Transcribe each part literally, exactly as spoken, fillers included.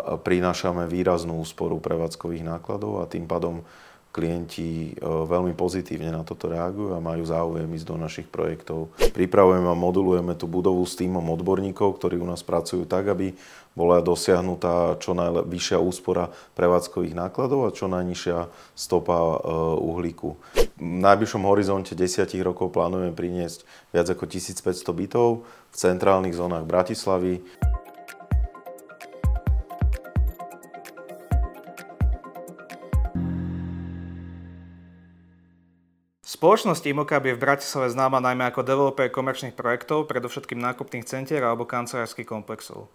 prinášame výraznú úsporu prevádzkových nákladov a tým pádom klienti veľmi pozitívne na toto reagujú a majú záujem ísť do našich projektov. Pripravujeme a modulujeme tú budovu s tímom odborníkov, ktorí u nás pracujú tak, aby bola dosiahnutá čo najvyššia úspora prevádzkových nákladov a čo najnižšia stopa uhlíku. V najbližšom horizonte desiatich rokov plánujeme priniesť viac ako tisícpäťsto bytov v centrálnych zónach Bratislavy. Spoločnosť Immocap je v Bratislave známa najmä ako developer komerčných projektov, predovšetkým nákupných centier alebo kancelárskych komplexov.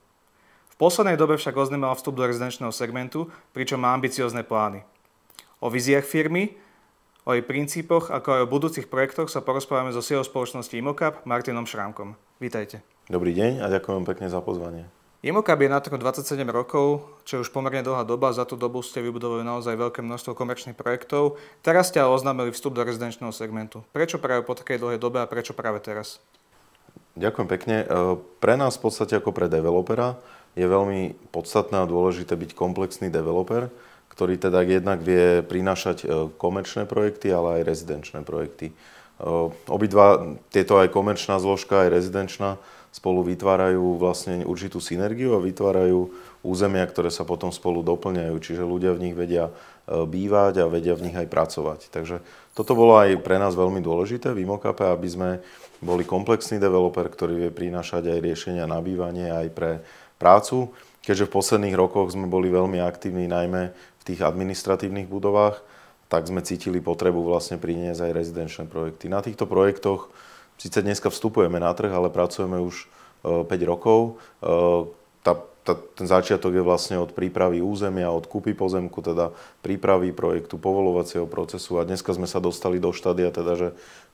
V poslednej dobe však oznámila vstup do rezidenčného segmentu, pričom má ambiciozne plány. O víziách firmy, o jej princípoch, ako aj o budúcich projektoch sa porozprávame so C E O spoločnosti Immocap Martinom Šrámkom. Vítajte. Dobrý deň a ďakujem pekne za pozvanie. Immocap je na trhu dvadsaťsedem rokov, čo je už pomerne dlhá doba, za tú dobu ste vybudovali naozaj veľké množstvo komerčných projektov. Teraz ste ale oznámili vstup do rezidenčného segmentu. Prečo práve po takej dlhej dobe a prečo práve teraz? Ďakujem pekne. Pre nás v podstate ako pre developera je veľmi podstatné a dôležité byť komplexný developer, ktorý teda jednak vie prinášať komerčné projekty, ale aj rezidenčné projekty. Obidva, tieto aj komerčná zložka, aj rezidenčná, spolu vytvárajú vlastne určitú synergiu a vytvárajú územia, ktoré sa potom spolu doplňajú, čiže ľudia v nich vedia bývať a vedia v nich aj pracovať. Takže toto bolo aj pre nás veľmi dôležité v Immocape, aby sme boli komplexný developer, ktorý vie prinášať aj riešenia na bývanie, aj pre prácu, keďže v posledných rokoch sme boli veľmi aktívni najmä v tých administratívnych budovách, tak sme cítili potrebu vlastne priniesť aj rezidenčné projekty. Na týchto projektoch sice dneska vstupujeme na trh, ale pracujeme už päť rokov. Tá, tá, ten začiatok je vlastne od prípravy územia, od kúpy pozemku, teda prípravy projektu, povoľovacieho procesu. A dneska sme sa dostali do štádia, teda, že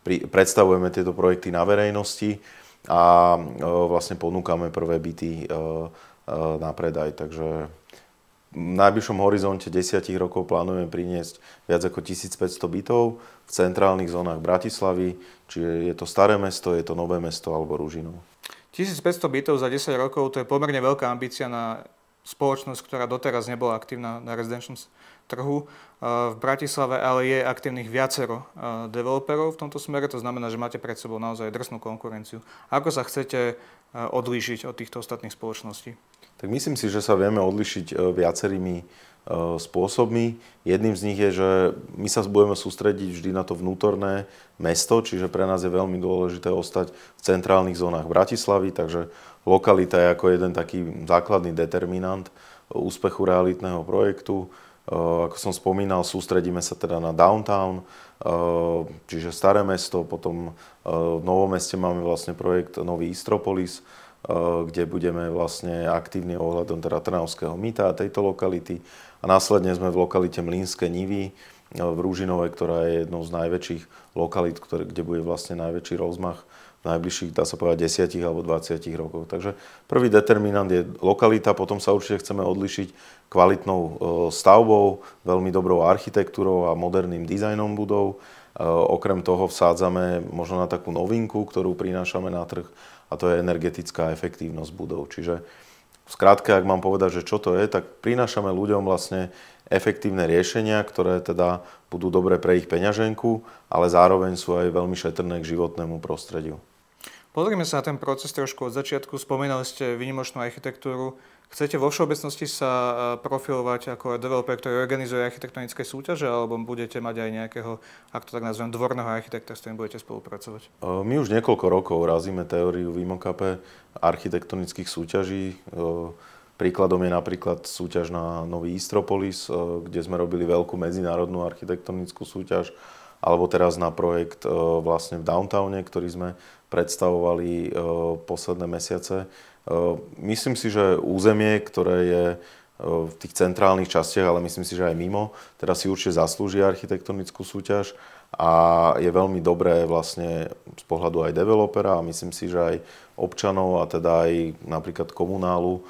pri, predstavujeme tieto projekty na verejnosti a vlastne ponúkame prvé byty na predaj. Takže v najbližšom horizonte desiatich rokov plánujeme priniesť viac ako tisícpäťsto bytov v centrálnych zónach Bratislavy, čiže je to Staré mesto, je to Nové mesto alebo Ružinov. tisícpäťsto bytov za desať rokov, to je pomerne veľká ambícia na spoločnosť, ktorá doteraz nebola aktívna na rezidenčnom trhu v Bratislave, ale je aktívnych viacero developerov v tomto smere, to znamená, že máte pred sebou naozaj drsnú konkurenciu. Ako sa chcete odlíšiť od týchto ostatných spoločností? Tak myslím si, že sa vieme odlišiť viacerými spôsobmi. Jedným z nich je, že my sa budeme sústrediť vždy na to vnútorné mesto, čiže pre nás je veľmi dôležité ostať v centrálnych zónach Bratislavy, takže lokalita je ako jeden taký základný determinant úspechu realitného projektu. Ako som spomínal, sústredíme sa teda na downtown, čiže Staré mesto, potom v Novom meste máme vlastne projekt Nový Istropolis, kde budeme vlastne aktívni ohľadom teda Trnavského mýta a tejto lokality. A následne sme v lokalite Mlynské nivy v Ružinove, ktorá je jednou z najväčších lokalít, kde bude vlastne najväčší rozmach v najbližších, dá sa povedať, desiatich alebo dvadsiatich rokoch. Takže prvý determinant je lokalita, potom sa určite chceme odlišiť kvalitnou stavbou, veľmi dobrou architektúrou a moderným dizajnom budov. Okrem toho vsádzame možno na takú novinku, ktorú prinášame na trh, a to je energetická efektívnosť budov. Čiže v skratke, ak mám povedať, že čo to je, tak prinášame ľuďom vlastne efektívne riešenia, ktoré teda budú dobre pre ich peňaženku, ale zároveň sú aj veľmi šetrné k životnému prostrediu. Pozrime sa na ten proces trošku od začiatku. Spomínali ste výnimočnú architektúru. Chcete vo všeobecnosti sa profilovať ako developer, ktorý organizuje architektonické súťaže, alebo budete mať aj nejakého, ak to tak nazvem, dvorného architekta, s ktorým budete spolupracovať? My už niekoľko rokov razíme teóriu v Immocape architektonických súťaží. Príkladom je napríklad súťaž na Nový Istropolis, kde sme robili veľkú medzinárodnú architektonickú súťaž, alebo teraz na projekt vlastne v downtowne, ktorý sme predstavovali posledné mesiace. Myslím si, že územie, ktoré je v tých centrálnych častiach, ale myslím si, že aj mimo, teraz si určite zaslúži architektonickú súťaž a je veľmi dobré vlastne z pohľadu aj developera a myslím si, že aj občanov a teda aj napríklad komunálu,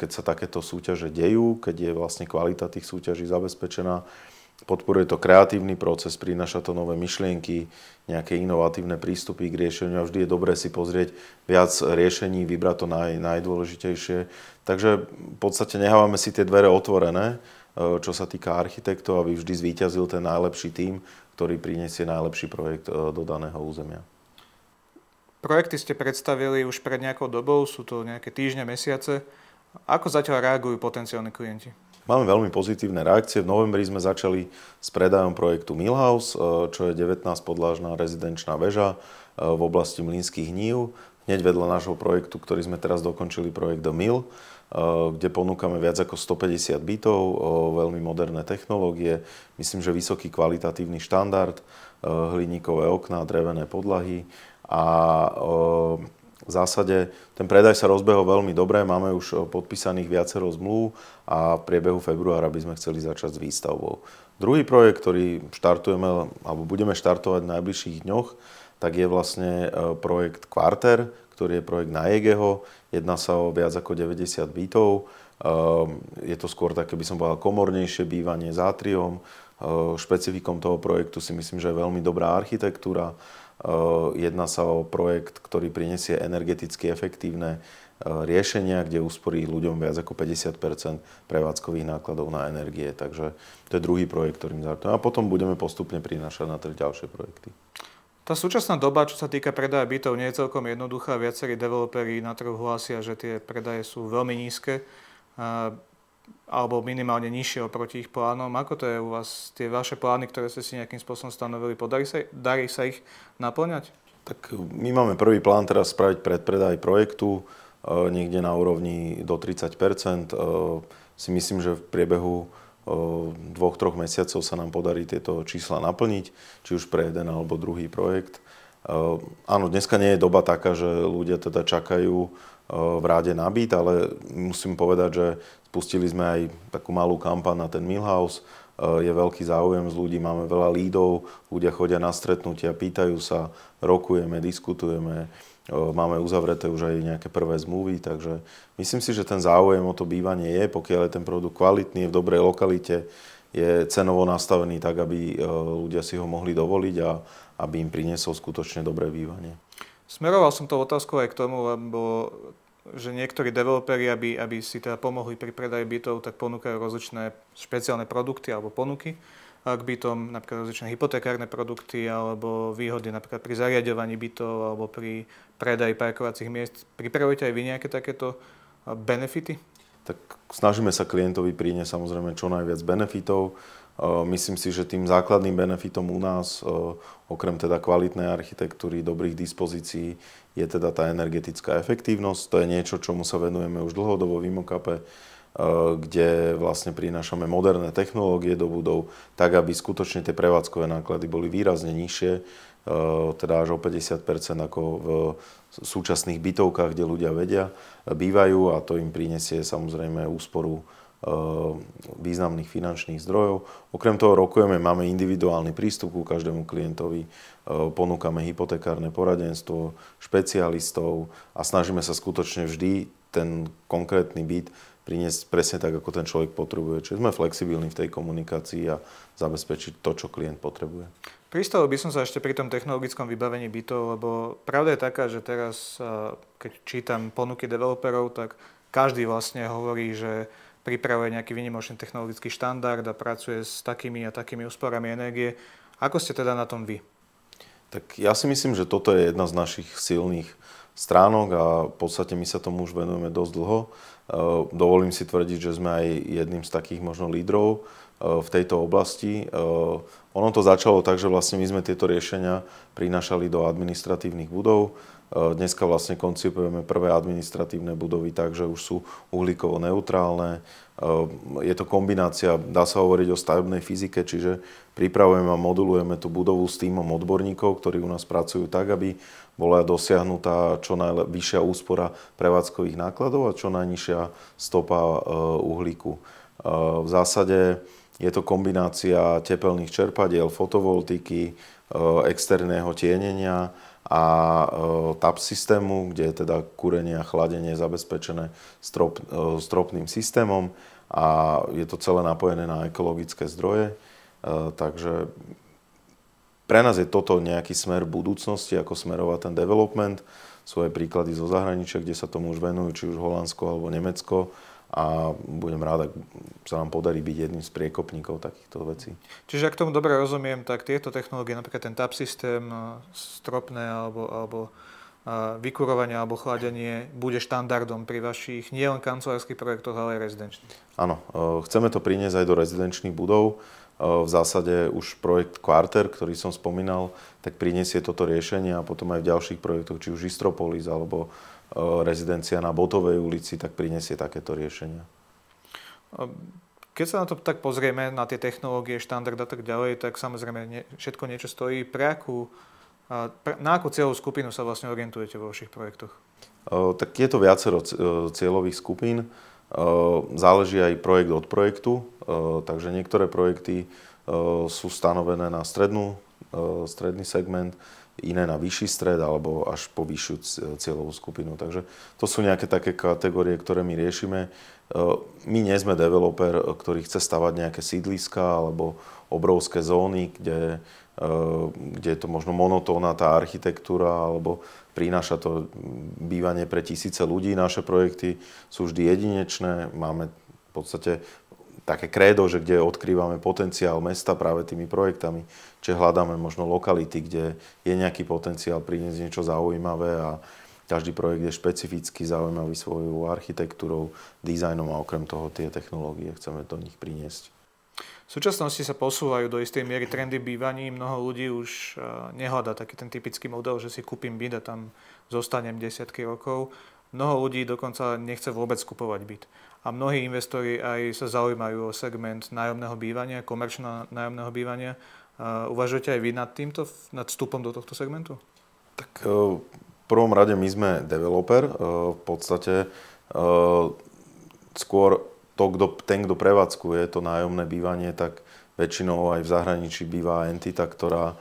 keď sa takéto súťaže dejú, keď je vlastne kvalita tých súťaží zabezpečená, Podporuje to kreatívny proces, prináša to nové myšlienky, nejaké inovatívne prístupy k riešeniu a vždy je dobré si pozrieť viac riešení, vybrať to naj, najdôležitejšie. Takže v podstate nehávame si tie dvere otvorené, čo sa týka architektov, aby vždy zvíťazil ten najlepší tím, ktorý prinesie najlepší projekt do daného územia. Projekty ste predstavili už pred nejakou dobou, sú to nejaké týždne, mesiace. Ako zatiaľ reagujú potenciálni klienti? Máme veľmi pozitívne reakcie. V novembri sme začali s predajom projektu Millhouse, čo je devätnásťpodlažná rezidenčná väža v oblasti Mlynských nív. Hneď vedľa nášho projektu, ktorý sme teraz dokončili, projekt The Mill, kde ponúkame viac ako stopäťdesiat bytov, veľmi moderné technológie, myslím, že vysoký kvalitatívny štandard, hliníkové okná, drevené podlahy a v zásade ten predaj sa rozbehol veľmi dobre, máme už podpísaných viacero zmluv a v priebehu februára by sme chceli začať s výstavbou. Druhý projekt, ktorý štartujeme alebo budeme štartovať v najbližších dňoch, tak je vlastne projekt Kvarter, ktorý je projekt na Jegeho. Jedná sa o viac ako deväťdesiat bytov. Je to skôr také, by som povedal, komornejšie bývanie s átriom. Špecifikom toho projektu si myslím, že je veľmi dobrá architektúra. Jedná sa o projekt, ktorý prinesie energeticky efektívne riešenia, kde usporí ľuďom viac ako päťdesiat percent prevádzkových nákladov na energie. Takže to je druhý projekt, ktorým začneme. A potom budeme postupne prinášať na trh ďalšie projekty. Tá súčasná doba, čo sa týka predaja bytov, nie je celkom jednoduchá. Viacerí developeri na trhu hlásia, že tie predaje sú veľmi nízke alebo minimálne nižšie oproti ich plánom. Ako to je u vás? Tie vaše plány, ktoré ste si nejakým spôsobom stanovili, podarí sa, darí sa ich naplňať? Tak my máme prvý plán teraz spraviť predpredaj projektu niekde na úrovni do tridsať percent. Si myslím, že v priebehu dvoch, troch mesiacov sa nám podarí tieto čísla naplniť, či už pre jeden alebo druhý projekt. Áno, dneska nie je doba taká, že ľudia teda čakajú v ráde na byt, ale musím povedať, že spustili sme aj takú malú kampaň na ten Millhouse. Je veľký záujem z ľudí, máme veľa lídov, ľudia chodia na stretnutia, pýtajú sa, rokujeme, diskutujeme. Máme uzavreté už aj nejaké prvé zmluvy, takže myslím si, že ten záujem o to bývanie je, pokiaľ je ten produkt kvalitný, je v dobrej lokalite, je cenovo nastavený tak, aby ľudia si ho mohli dovoliť a aby im priniesol skutočne dobré bývanie. Smeroval som to otázku aj k tomu, lebo že niektorí developeri, aby, aby si teda pomohli pri predaji bytov, tak ponúkajú rozličné špeciálne produkty alebo ponuky k bytom, napríklad rozličné hypotekárne produkty alebo výhody napríklad pri zariadovaní bytov alebo pri predaji parkovacích miest. Pripravujete aj vy nejaké takéto benefity? Tak snažíme sa klientovi priniesť samozrejme čo najviac benefitov. Myslím si, že tým základným benefitom u nás, okrem teda kvalitnej architektúry, dobrých dispozícií, je teda tá energetická efektívnosť. To je niečo, čomu sa venujeme už dlhodobo v Immocape, kde vlastne prinášame moderné technológie do budov, tak aby skutočne tie prevádzkové náklady boli výrazne nižšie, teda až o päťdesiat percent ako v súčasných bytovkách, kde ľudia vedia, bývajú a to im prinesie samozrejme úsporu významných finančných zdrojov. Okrem toho rokujeme, máme individuálny prístup ku každému klientovi, ponúkame hypotekárne poradenstvo, špecialistov a snažíme sa skutočne vždy ten konkrétny byt priniesť presne tak, ako ten človek potrebuje. Čiže sme flexibilní v tej komunikácii a zabezpečiť to, čo klient potrebuje. Pristavil by som sa ešte pri tom technologickom vybavení bytov, lebo pravda je taká, že teraz, keď čítam ponuky developerov, tak každý vlastne hovorí, že pripravuje nejaký výnimočný technologický štandard a pracuje s takými a takými úsporami energie. Ako ste teda na tom vy? Tak ja si myslím, že toto je jedna z našich silných stránok a v podstate my sa tomu už venujeme dosť dlho. Dovolím si tvrdiť, že sme aj jedným z takých možno lídrov v tejto oblasti. Ono to začalo tak, že vlastne my sme tieto riešenia prinášali do administratívnych budov. Dneska vlastne koncipujeme prvé administratívne budovy tak, že už sú uhlíkovo neutrálne. Je to kombinácia, dá sa hovoriť o stavebnej fyzike, čiže pripravujeme a modulujeme tú budovu s tímom odborníkov, ktorí u nás pracujú tak, aby bola dosiahnutá čo najvyššia úspora prevádzkových nákladov a čo najnižšia stopa uhlíku. V zásade je to kombinácia tepelných čerpadiel, fotovoltiky, externého tienenia a tap systému, kde je teda kúrenie a chladenie zabezpečené strop, stropným systémom a je to celé napojené na ekologické zdroje. Takže pre nás je toto nejaký smer budúcnosti, ako smerovať ten development. Sú aj príklady zo zahraničia, kde sa tomu už venujú, či už Holandsko alebo Nemecko. A budem rád, ak sa nám podarí byť jedným z priekopníkov takýchto vecí. Čiže ak tomu dobre rozumiem, tak tieto technológie, napríklad ten tap systém, stropné alebo, alebo vykurovanie alebo chladenie, bude štandardom pri vašich nielen kancelárskych projektoch, ale aj rezidenčných. Áno, chceme to priniesť aj do rezidenčných budov. V zásade už projekt Kvarter, ktorý som spomínal, tak priniesie toto riešenie a potom aj v ďalších projektoch, či už Istropolis alebo rezidencia na Botovej ulici, tak priniesie takéto riešenia. Keď sa na to tak pozrieme, na tie technológie, štandard a tak ďalej, tak samozrejme všetko niečo stojí. Pre akú, na akú cieľovú skupinu sa vlastne orientujete vo vašich projektoch? Tak je to viacero cieľových skupín. Záleží aj projekt od projektu, takže niektoré projekty sú stanovené na strednú, stredný segment, iné na vyšší stred alebo až po vyššiu cieľovú skupinu. Takže to sú nejaké také kategórie, ktoré my riešime. My nie sme developer, ktorý chce stavať nejaké sídliska alebo obrovské zóny, kde, kde je to možno monotónna tá architektúra alebo prináša to bývanie pre tisíce ľudí. Naše projekty sú vždy jedinečné. Máme v podstate také krédo, že kde odkrývame potenciál mesta práve tými projektami. Čiže hľadáme možno lokality, kde je nejaký potenciál priniesť niečo zaujímavé a každý projekt je špecificky zaujímavý svojou architektúrou, dizajnom a okrem toho tie technológie chceme do nich priniesť. V súčasnosti sa posúvajú do istej miery trendy bývaní. Mnoho ľudí už nehľadá taký ten typický model, že si kúpim byt a tam zostanem desiatky rokov. Mnoho ľudí dokonca nechce vôbec kupovať byt. A mnohí investori aj sa zaujímajú o segment nájomného bývania, komerčného nájomného bývania. Uvažujete aj vy nad týmto, nad vstupom do tohto segmentu? Tak v prvom rade my sme developer. V podstate skôr To, kdo, ten, kto prevádzkuje to nájomné bývanie, tak väčšinou aj v zahraničí býva entita, ktorá,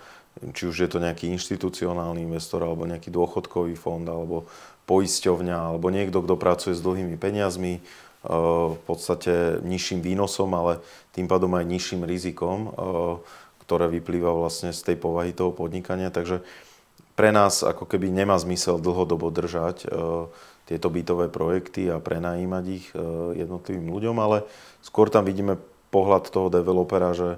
či už je to nejaký inštitucionálny investor, alebo nejaký dôchodkový fond, alebo poisťovňa, alebo niekto, kto pracuje s dlhými peniazmi, v podstate nižším výnosom, ale tým pádom aj nižším rizikom, ktoré vyplýva vlastne z tej povahy toho podnikania. Takže pre nás ako keby nemá zmysel dlhodobo držať tieto bytové projekty a prenajímať ich jednotlivým ľuďom, ale skôr tam vidíme pohľad toho developera, že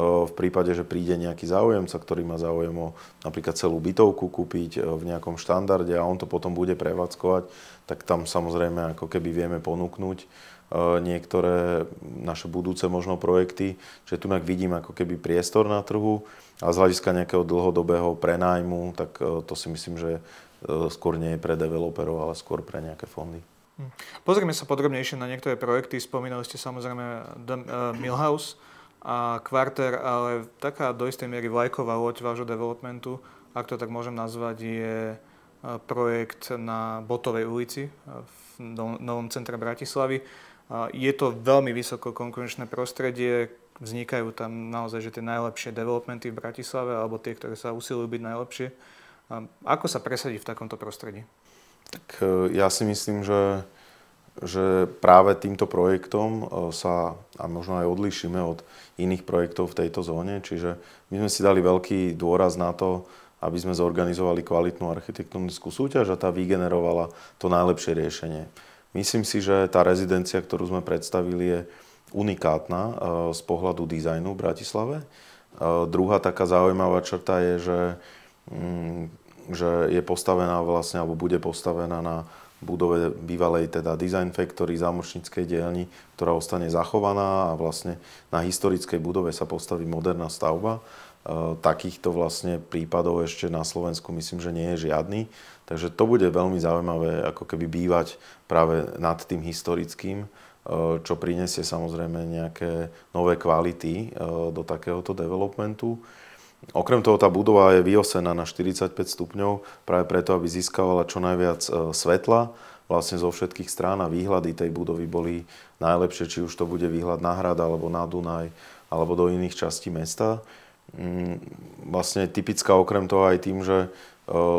v prípade, že príde nejaký záujemca, ktorý má záujem o napríklad celú bytovku kúpiť v nejakom štandarde a on to potom bude prevádzkovať, tak tam samozrejme ako keby vieme ponúknuť niektoré naše budúce možno projekty, že tu vidím ako keby priestor na trhu a z hľadiska nejakého dlhodobého prenájmu, tak to si myslím, že skôr nie je pre developerov, ale skôr pre nejaké fondy. Pozrieme sa podrobnejšie na niektoré projekty. Spomínali ste samozrejme The Millhouse a Kvarter, ale taká do istej miery vlajková loď vášho developmentu, ak to tak môžem nazvať, je projekt na Botovej ulici v novom centre Bratislavy. Je to veľmi vysoko konkurenčné prostredie, vznikajú tam naozaj že tie najlepšie developmenty v Bratislave alebo tie, ktoré sa usilujú byť najlepšie. Ako sa presadí v takomto prostredí? Tak ja si myslím, že, že práve týmto projektom sa, a možno aj odlíšime od iných projektov v tejto zóne, čiže my sme si dali veľký dôraz na to, aby sme zorganizovali kvalitnú architektonickú súťaž a tá vygenerovala to najlepšie riešenie. Myslím si, že tá rezidencia, ktorú sme predstavili, je unikátna z pohľadu dizajnu v Bratislave. Druhá taká zaujímavá črta je, že že je postavená vlastne, alebo bude postavená na budove bývalej teda Design Factory zámočníckej dielni, ktorá ostane zachovaná a vlastne na historickej budove sa postaví moderná stavba. Takýchto vlastne prípadov ešte na Slovensku myslím, že nie je žiadny. Takže to bude veľmi zaujímavé ako keby bývať práve nad tým historickým, čo prinesie samozrejme nejaké nové kvality do takéhoto developmentu. Okrem toho tá budova je vyosená na štyridsaťpäť stupňov, práve preto, aby získavala čo najviac svetla vlastne zo všetkých strán a výhľady tej budovy boli najlepšie, či už to bude výhľad na hrad, alebo na Dunaj, alebo do iných častí mesta. Vlastne typická okrem toho aj tým, že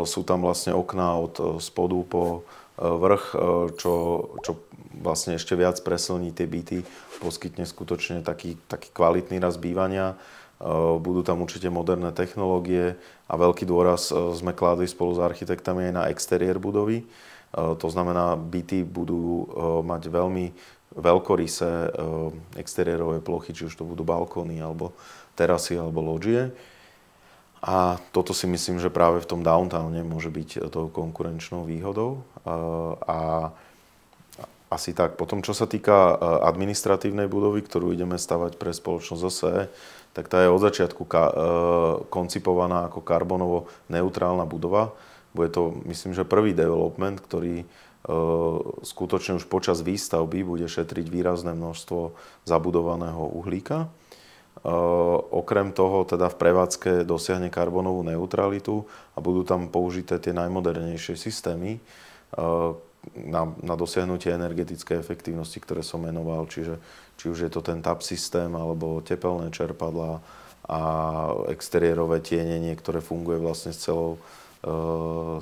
sú tam vlastne okná od spodu po vrch, čo, čo vlastne ešte viac presilní tie byty, poskytne skutočne taký, taký kvalitný rast bývania. Budú tam určite moderné technológie a veľký dôraz sme kládli spolu s architektami aj na exteriér budovy. To znamená, byty budú mať veľmi veľkorysé exteriérové plochy, či už to budú balkóny, alebo terasy, alebo lóžie. A toto si myslím, že práve v tom downtowne môže byť tou konkurenčnou výhodou. A asi tak. Potom, čo sa týka administratívnej budovy, ktorú ideme stavať pre spoločnosť zet es é, tak tá je od začiatku koncipovaná ako karbonovo neutrálna budova. Bude to, myslím, že prvý development, ktorý skutočne už počas výstavby bude šetriť výrazné množstvo zabudovaného uhlíka. Okrem toho teda v prevádzke dosiahne karbonovú neutralitu a budú tam použité tie najmodernejšie systémy na, na dosiahnutie energetickej efektívnosti, ktoré som menoval. Čiže, či už je to ten tap systém alebo tepelné čerpadlá a exteriérové tienenie, ktoré funguje vlastne s celou,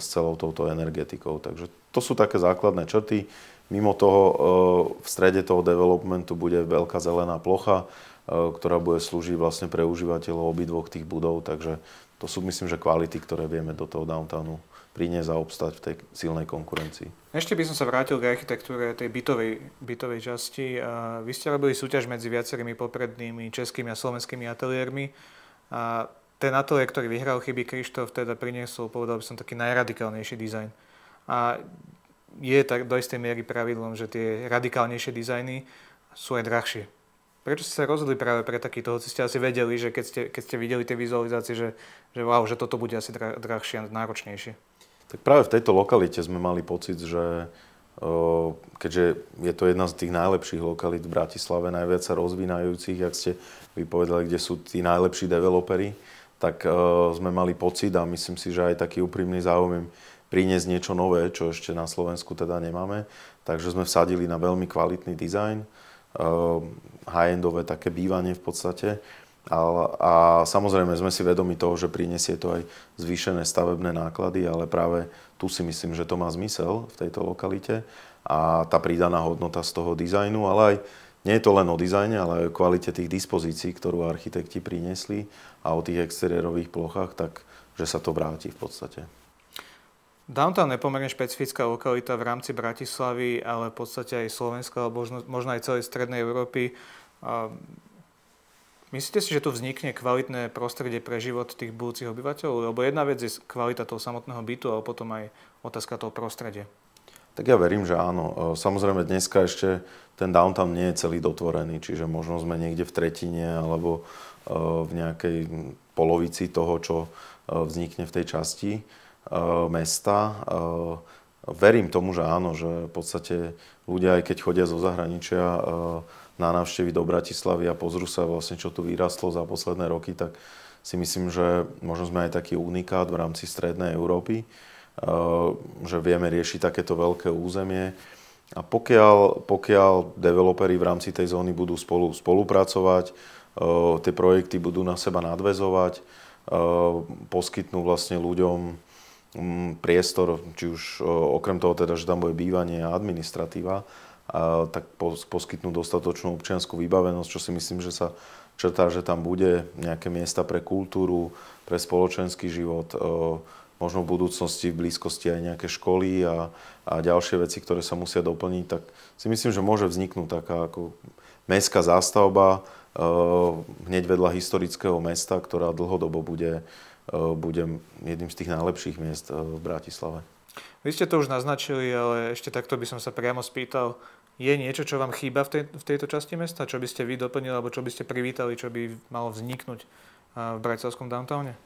s celou touto energetikou. Takže to sú také základné črty. Mimo toho v strede toho developmentu bude veľká zelená plocha, ktorá bude slúžiť vlastne pre užívateľov obidvoch tých budov, takže to sú, myslím, že kvality, ktoré vieme do toho downtownu priniesť a obstať v tej silnej konkurencii. Ešte by som sa vrátil k architektúre tej bytovej, bytovej časti. Vy ste robili súťaž medzi viacerými poprednými českými a slovenskými ateliérmi a ten ateliér, ktorý vyhral Chybík-Krištof, teda priniesol, povedal by som, taký najradikálnejší dizajn. A je tak do istej miery pravidlom, že tie radikálnejšie dizajny sú aj drahšie. Prečo ste sa rozhodli práve pre takýto, hoci ste asi vedeli, že keď ste, keď ste videli tie vizualizácie, že, že wow, že toto bude asi dra, drahšie a náročnejšie? Tak práve v tejto lokalite sme mali pocit, že o, keďže je to jedna z tých najlepších lokalít v Bratislave, najviac sa rozvínajúcich, jak ste vypovedali, kde sú tí najlepší developeri, tak o, sme mali pocit a myslím si, že aj taký úprimný záujem priniesť niečo nové, čo ešte na Slovensku teda nemáme. Takže sme vsadili na veľmi kvalitný dizajn, high-endové také bývanie v podstate a, a samozrejme sme si vedomi toho, že prinesie to aj zvýšené stavebné náklady, ale práve tu si myslím, že to má zmysel v tejto lokalite a tá pridaná hodnota z toho dizajnu, ale aj nie je to len o dizajne, ale aj o kvalite tých dispozícií, ktorú architekti priniesli a o tých exteriérových plochách, tak že sa to vráti v podstate. Downtown je pomerne špecifická lokalita v rámci Bratislavy, ale v podstate aj Slovenska, alebo možno aj celej strednej Európy. Myslíte si, že tu vznikne kvalitné prostredie pre život tých budúcich obyvateľov? Lebo jedna vec je kvalita toho samotného bytu, ale potom aj otázka toho prostredia. Tak ja verím, že áno. Samozrejme, dneska ešte ten downtown nie je celý dotvorený, čiže možno sme niekde v tretine alebo v nejakej polovici toho, čo vznikne v tej časti mesta. Verím tomu, že áno, že v podstate ľudia, aj keď chodia zo zahraničia na návštevy do Bratislavy a pozrú sa vlastne, čo tu vyrastlo za posledné roky, tak si myslím, že možno sme aj taký unikát v rámci strednej Európy, že vieme riešiť takéto veľké územie. A pokiaľ, pokiaľ developeri v rámci tej zóny budú spolu, spolupracovať, tie projekty budú na seba nadväzovať, poskytnú vlastne ľuďom priestor, či už okrem toho teda, že tam bude bývanie a administratíva, a tak poskytnú dostatočnú občiansku vybavenosť, čo si myslím, že sa črtá, že tam bude nejaké miesta pre kultúru, pre spoločenský život, možno v budúcnosti, v blízkosti aj nejaké školy a, a ďalšie veci, ktoré sa musia doplniť, tak si myslím, že môže vzniknúť taká ako mestská zástavba hneď vedľa historického mesta, ktorá dlhodobo bude budem jedným z tých najlepších miest v Bratislave. Vy ste to už naznačili, ale ešte takto by som sa priamo spýtal, je niečo, čo vám chýba v, tej, v tejto časti mesta? Čo by ste vy doplnili, alebo čo by ste privítali, čo by malo vzniknúť v bratislavskom downtowne?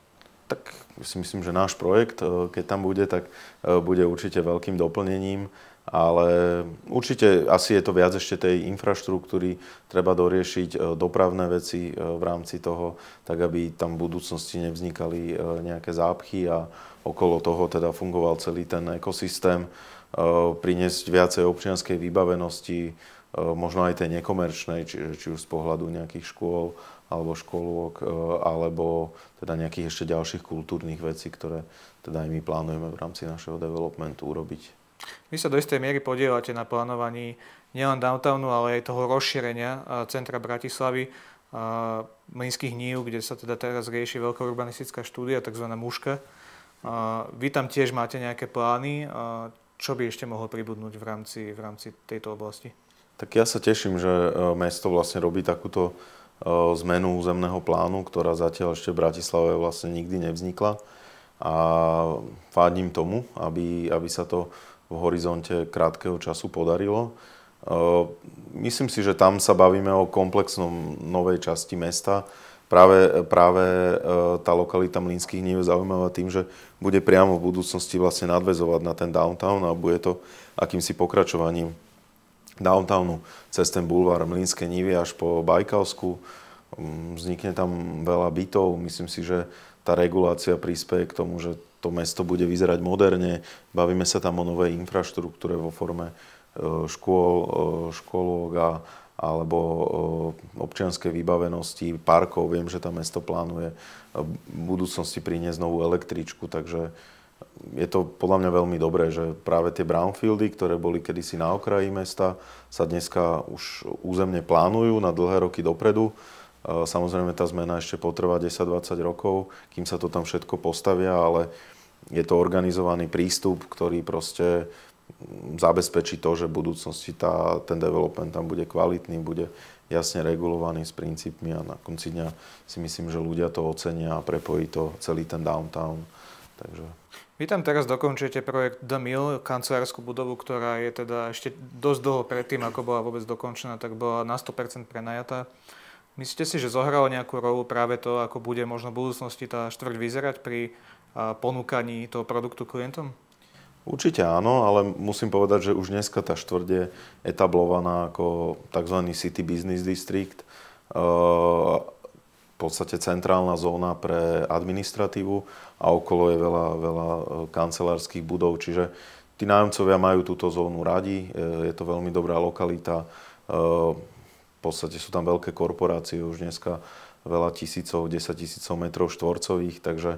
Tak si myslím, že náš projekt, keď tam bude, tak bude určite veľkým doplnením, ale určite asi je to viac ešte tej infraštruktúry, treba doriešiť dopravné veci v rámci toho, tak aby tam v budúcnosti nevznikali nejaké zápchy a okolo toho teda fungoval celý ten ekosystém, priniesť viacej občianskej vybavenosti, možno aj tej nekomerčnej, či, či už z pohľadu nejakých škôl alebo škôlok, alebo teda nejakých ešte ďalších kultúrnych vecí, ktoré teda aj my plánujeme v rámci našeho developmentu urobiť. Vy sa do istej miery podielate na plánovaní nielen downtownu, ale aj toho rozšírenia centra Bratislavy, Mlynských nív, kde sa teda teraz rieši veľkourbanistická štúdia, tzv. Muška. Vy tam tiež máte nejaké plány, čo by ešte mohlo pribudnúť v rámci, v rámci tejto oblasti? Tak ja sa teším, že mesto vlastne robí takúto zmenu územného plánu, ktorá zatiaľ ešte v Bratislave vlastne nikdy nevznikla. A fádním tomu, aby, aby sa to v horizonte krátkeho času podarilo. Myslím si, že tam sa bavíme o komplexnom novej časti mesta. Práve, práve tá lokalita Mlynských nív je zaujímavá tým, že bude priamo v budúcnosti vlastne nadväzovať na ten downtown a bude to akýmsi pokračovaním downtownu cez ten bulvár Mlynské nivy až po Bajkalsku. Vznikne tam veľa bytov. Myslím si, že tá regulácia prispieje k tomu, že to mesto bude vyzerať moderne. Bavíme sa tam o novej infraštruktúre vo forme škôl, škôlok a, alebo občianskej vybavenosti, parkov. Viem, že tá mesto plánuje v budúcnosti priniesť novú električku, takže je to podľa mňa veľmi dobré, že práve tie brownfieldy, ktoré boli kedysi na okraji mesta, sa dneska už územne plánujú na dlhé roky dopredu. Samozrejme, tá zmena ešte potrvá desať až dvadsať rokov, kým sa to tam všetko postavia, ale je to organizovaný prístup, ktorý proste zabezpečí to, že v budúcnosti tá, ten development tam bude kvalitný, bude jasne regulovaný s princípmi a na konci dňa si myslím, že ľudia to ocenia a prepojí to celý ten downtown. Takže... Vy tam teraz dokončujete projekt The Mill, kancelárskú budovu, ktorá je teda ešte dosť dlho predtým, ako bola vôbec dokončená, tak bola na sto percent prenajatá. Myslíte si, že zohralo nejakú rolu práve to, ako bude možno v budúcnosti tá štvrť vyzerať pri ponúkaní toho produktu klientom? Určite áno, ale musím povedať, že už dneska tá štvrť je etablovaná ako tzv. City Business District. V podstate centrálna zóna pre administratívu a okolo je veľa, veľa kancelárskych budov. Čiže tí nájomcovia majú túto zónu radi, je to veľmi dobrá lokalita. V podstate sú tam veľké korporácie, už dneska veľa tisícov, desaťtisícov metrov štvorcových, takže,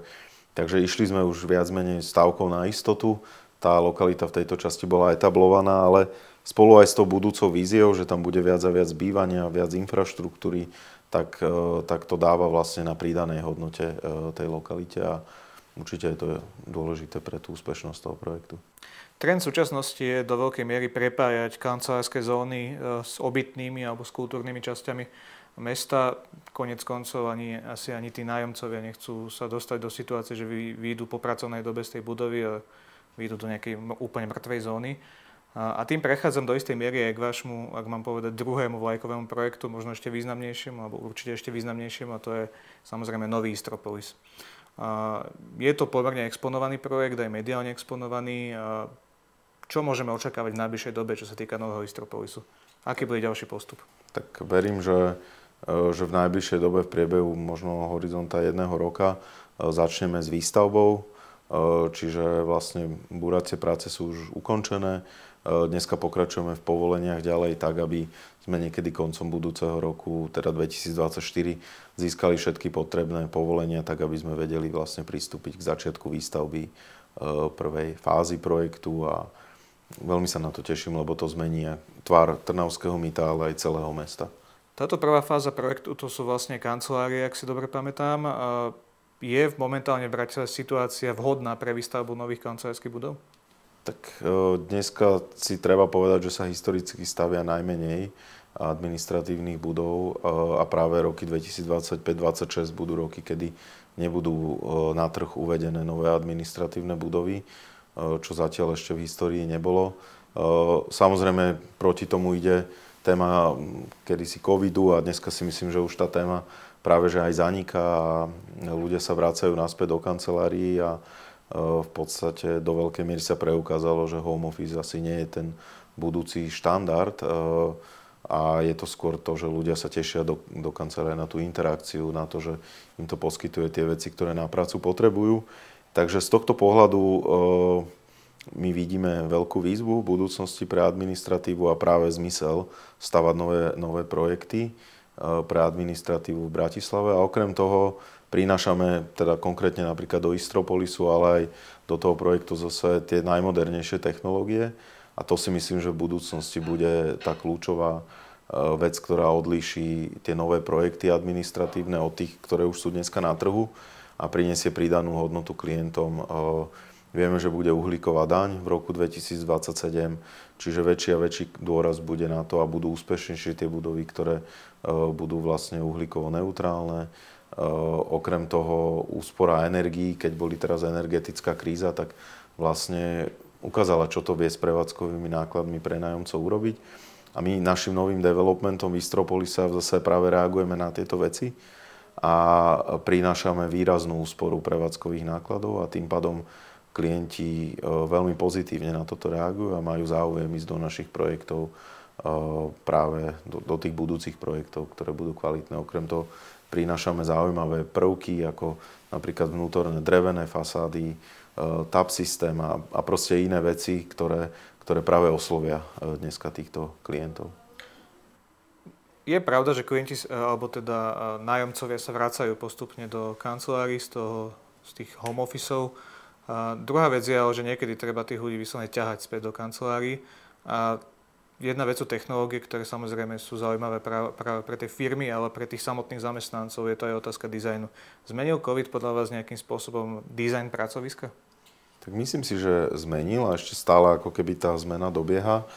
takže išli sme už viac menej stavkou na istotu. Tá lokalita v tejto časti bola etablovaná, ale spolu aj s tou budúcou víziou, že tam bude viac a viac bývania, viac infraštruktúry, tak, tak to dáva vlastne na pridanej hodnote tej lokalite a určite je to dôležité pre tú úspešnosť toho projektu. Trend súčasnosti je do veľkej miery prepájať kancelárske zóny s obytnými alebo s kultúrnymi časťami mesta. Koniec koncov ani, asi ani tí nájomcovia nechcú sa dostať do situácie, že vyjdú po pracovnej dobe z tej budovy a vyjdú do nejakej úplne mŕtvej zóny. A tým prechádzam do istej miery aj k vášmu, ak mám povedať, druhému vlajkovému projektu, možno ešte významnejšiemu, alebo určite ešte významnejšiemu, a to je samozrejme Nový Istropolis. Je to pomerne exponovaný projekt, aj mediálne exponovaný. Čo môžeme očakávať v najbližšej dobe, čo sa týka Nového Istropolisu? Aký bude ďalší postup? Tak verím, že, že v najbližšej dobe v priebehu možno horizonta jedného roka začneme s výstavbou, čiže vlastne buracie práce sú už ukončené. Dneska pokračujeme v povoleniach ďalej tak, aby sme niekedy koncom budúceho roku, teda dvetisícdvadsaťštyri, získali všetky potrebné povolenia, tak aby sme vedeli vlastne pristúpiť k začiatku výstavby prvej fázy projektu a veľmi sa na to teším, lebo to zmení tvár Trnavského mýta, ale aj celého mesta. Táto prvá fáza projektu, to sú vlastne kancelárie, ak si dobre pamätám. Je momentálne v Bratislave situácia vhodná pre výstavbu nových kancelárskych budov? Tak dneska si treba povedať, že sa historicky stavia najmenej administratívnych budov a práve roky dvetisícdvadsaťpäť dvadsaťšesť budú roky, kedy nebudú na trh uvedené nové administratívne budovy, čo zatiaľ ešte v histórii nebolo. Samozrejme, proti tomu ide téma kedysi covidu a dneska si myslím, že už tá téma práve že aj zaniká a ľudia sa vracajú naspäť do kancelárií a v podstate do veľkej miery sa preukázalo, že home office asi nie je ten budúci štandard a je to skôr to, že ľudia sa tešia do, do kancelárie na tú interakciu, na to, že im to poskytuje tie veci, ktoré na prácu potrebujú. Takže z tohto pohľadu e, my vidíme veľkú výzvu v budúcnosti pre administratívu a práve zmysel stavať nové, nové projekty. E, pre administratívu v Bratislave a okrem toho prinášame teda konkrétne napríklad do Istropolisu, ale aj do toho projektu zase tie najmodernejšie technológie a to si myslím, že v budúcnosti bude tá kľúčová vec, ktorá odlíši tie nové projekty administratívne od tých, ktoré už sú dneska na trhu a prinesie pridanú hodnotu klientom. Vieme, že bude uhlíková daň v roku dvetisícdvadsaťsedem, čiže väčší a väčší dôraz bude na to a budú úspešnejšie tie budovy, ktoré budú vlastne uhlíkovo neutrálne. Okrem toho úspora energií, keď boli teraz energetická kríza, tak vlastne ukázala, čo to vie s prevádzkovými nákladmi prenájomcov urobiť. A my našim novým developmentom v Istropolisa zase práve reagujeme na tieto veci a prinášame výraznú úsporu prevádzkových nákladov a tým pádom klienti veľmi pozitívne na toto reagujú a majú záujem ísť do našich projektov, práve do, do tých budúcich projektov, ktoré budú kvalitné. Okrem toho prinášame zaujímavé prvky, ako napríklad vnútorné drevené fasády, tap systém a, a proste iné veci, ktoré ktoré práve oslovia dneska týchto klientov. Je pravda, že klienti, alebo teda nájomcovia sa vracajú postupne do kancelárií z, z tých home officeov. A druhá vec je, že niekedy treba tých ľudí vyslovene ťahať späť do kancelárií. A jedna vec sú technológie, ktoré samozrejme sú zaujímavé práve pre tie firmy, ale pre tých samotných zamestnancov je to aj otázka dizajnu. Zmenil COVID podľa vás nejakým spôsobom dizajn pracoviska? Tak myslím si, že zmenil a ešte stále ako keby tá zmena dobieha.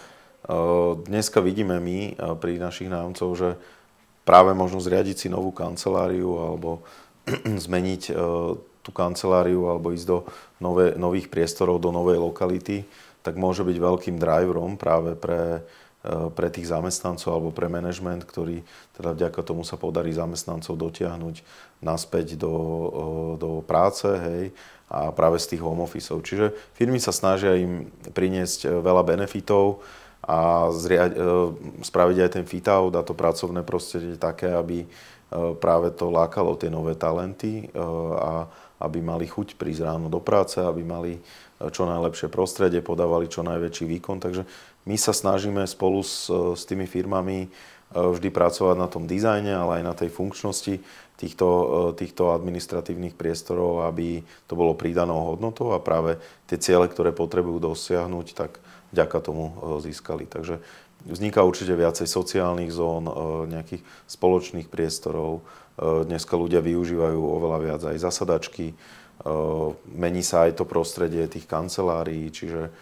Dneska vidíme my pri našich nájomcov, že práve možno zriadiť si novú kanceláriu alebo zmeniť tú kanceláriu alebo ísť do nové, nových priestorov, do novej lokality, tak môže byť veľkým driverom práve pre, pre tých zamestnancov alebo pre management, ktorý teda vďaka tomu sa podarí zamestnancov dotiahnuť naspäť do, do práce, hej, a práve z tých home officeov. Čiže firmy sa snažia im priniesť veľa benefitov a zriať, spraviť aj ten fit-out a to pracovné prostredie také, aby práve to lákalo tie nové talenty a aby mali chuť prísť ráno do práce, aby mali čo najlepšie prostredie, podávali čo najväčší výkon. Takže my sa snažíme spolu s, s tými firmami vždy pracovať na tom dizajne, ale aj na tej funkčnosti Týchto, týchto administratívnych priestorov, aby to bolo pridanou hodnotou a práve tie ciele, ktoré potrebujú dosiahnuť, tak vďaka tomu získali. Takže vzniká určite viacej sociálnych zón, nejakých spoločných priestorov. Dneska ľudia využívajú oveľa viac aj zasadačky. Mení sa aj to prostredie tých kancelárií, čiže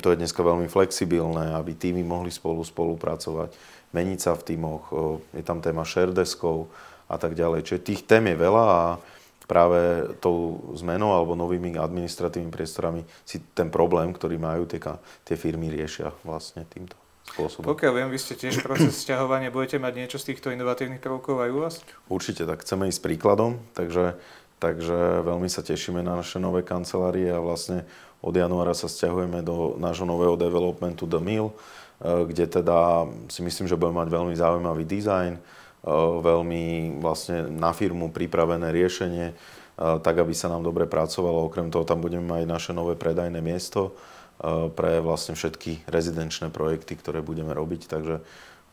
to je dneska veľmi flexibilné, aby tímy mohli spolu spolupracovať. Meniť sa v tímoch, je tam téma share deskov a tak ďalej. Čiže tých tém je veľa a práve tou zmenou alebo novými administratívnymi priestorami si ten problém, ktorý majú tie, tie firmy, riešia vlastne týmto spôsobom. Pokiaľ viem, vy ste tiež proces sťahovania, budete mať niečo z týchto inovatívnych prvkov aj u vás? Určite, tak chceme ísť príkladom, takže, takže veľmi sa tešíme na naše nové kancelárie a vlastne od januára sa sťahujeme do nášho nového developmentu The Mill, kde teda si myslím, že budeme mať veľmi zaujímavý dizajn, veľmi vlastne na firmu pripravené riešenie, tak aby sa nám dobre pracovalo. Okrem toho tam budeme mať naše nové predajné miesto pre vlastne všetky rezidenčné projekty, ktoré budeme robiť. Takže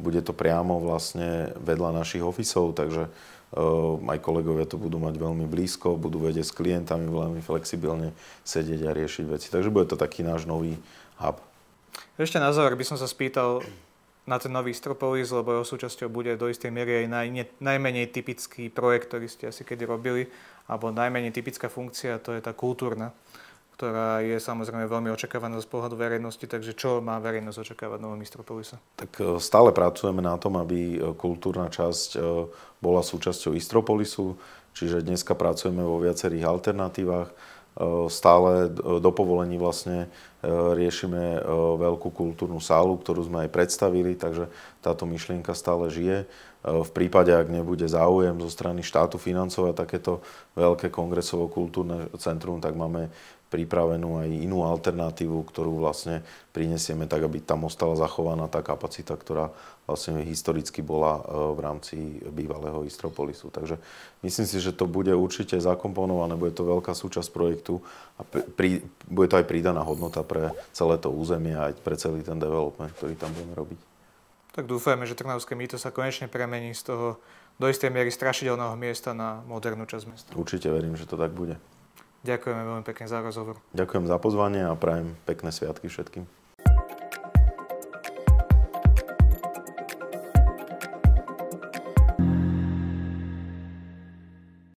bude to priamo vlastne vedľa našich ofisov, takže aj kolegovia to budú mať veľmi blízko, budú vedieť s klientami veľmi flexibilne sedieť a riešiť veci. Takže bude to taký náš nový hub. Ešte na záver by som sa spýtal na ten nový Istropolis, lebo jeho súčasťou bude do istej miery aj naj, ne, najmenej typický projekt, ktorý ste asi kedy robili, alebo najmenej typická funkcia, to je tá kultúrna, ktorá je samozrejme veľmi očakávaná z pohľadu verejnosti, takže čo má verejnosť očakávať novom Istropolise? Tak stále pracujeme na tom, aby kultúrna časť bola súčasťou Istropolisu, čiže dneska pracujeme vo viacerých alternatívach, stále do povolení vlastne riešime veľkú kultúrnu sálu, ktorú sme aj predstavili, takže táto myšlienka stále žije. V prípade, ak nebude záujem zo strany štátu financovať takéto veľké kongresovo-kultúrne centrum, tak máme pripravenú aj inú alternatívu, ktorú vlastne prinesieme tak, aby tam ostala zachovaná tá kapacita, ktorá vlastne historicky bola v rámci bývalého Istropolisu. Takže myslím si, že to bude určite zakomponované, bude to veľká súčasť projektu a pri, bude to aj pridaná hodnota pre celé to územie a aj pre celý ten development, ktorý tam budeme robiť. tak dúfajme, že Trnavské mýto sa konečne premení z toho do istej miery strašidelného miesta na modernú časť mesta. Určite verím, že to tak bude. Ďakujeme veľmi pekne za rozhovor. Ďakujem za pozvanie a prajem pekné sviatky všetkým.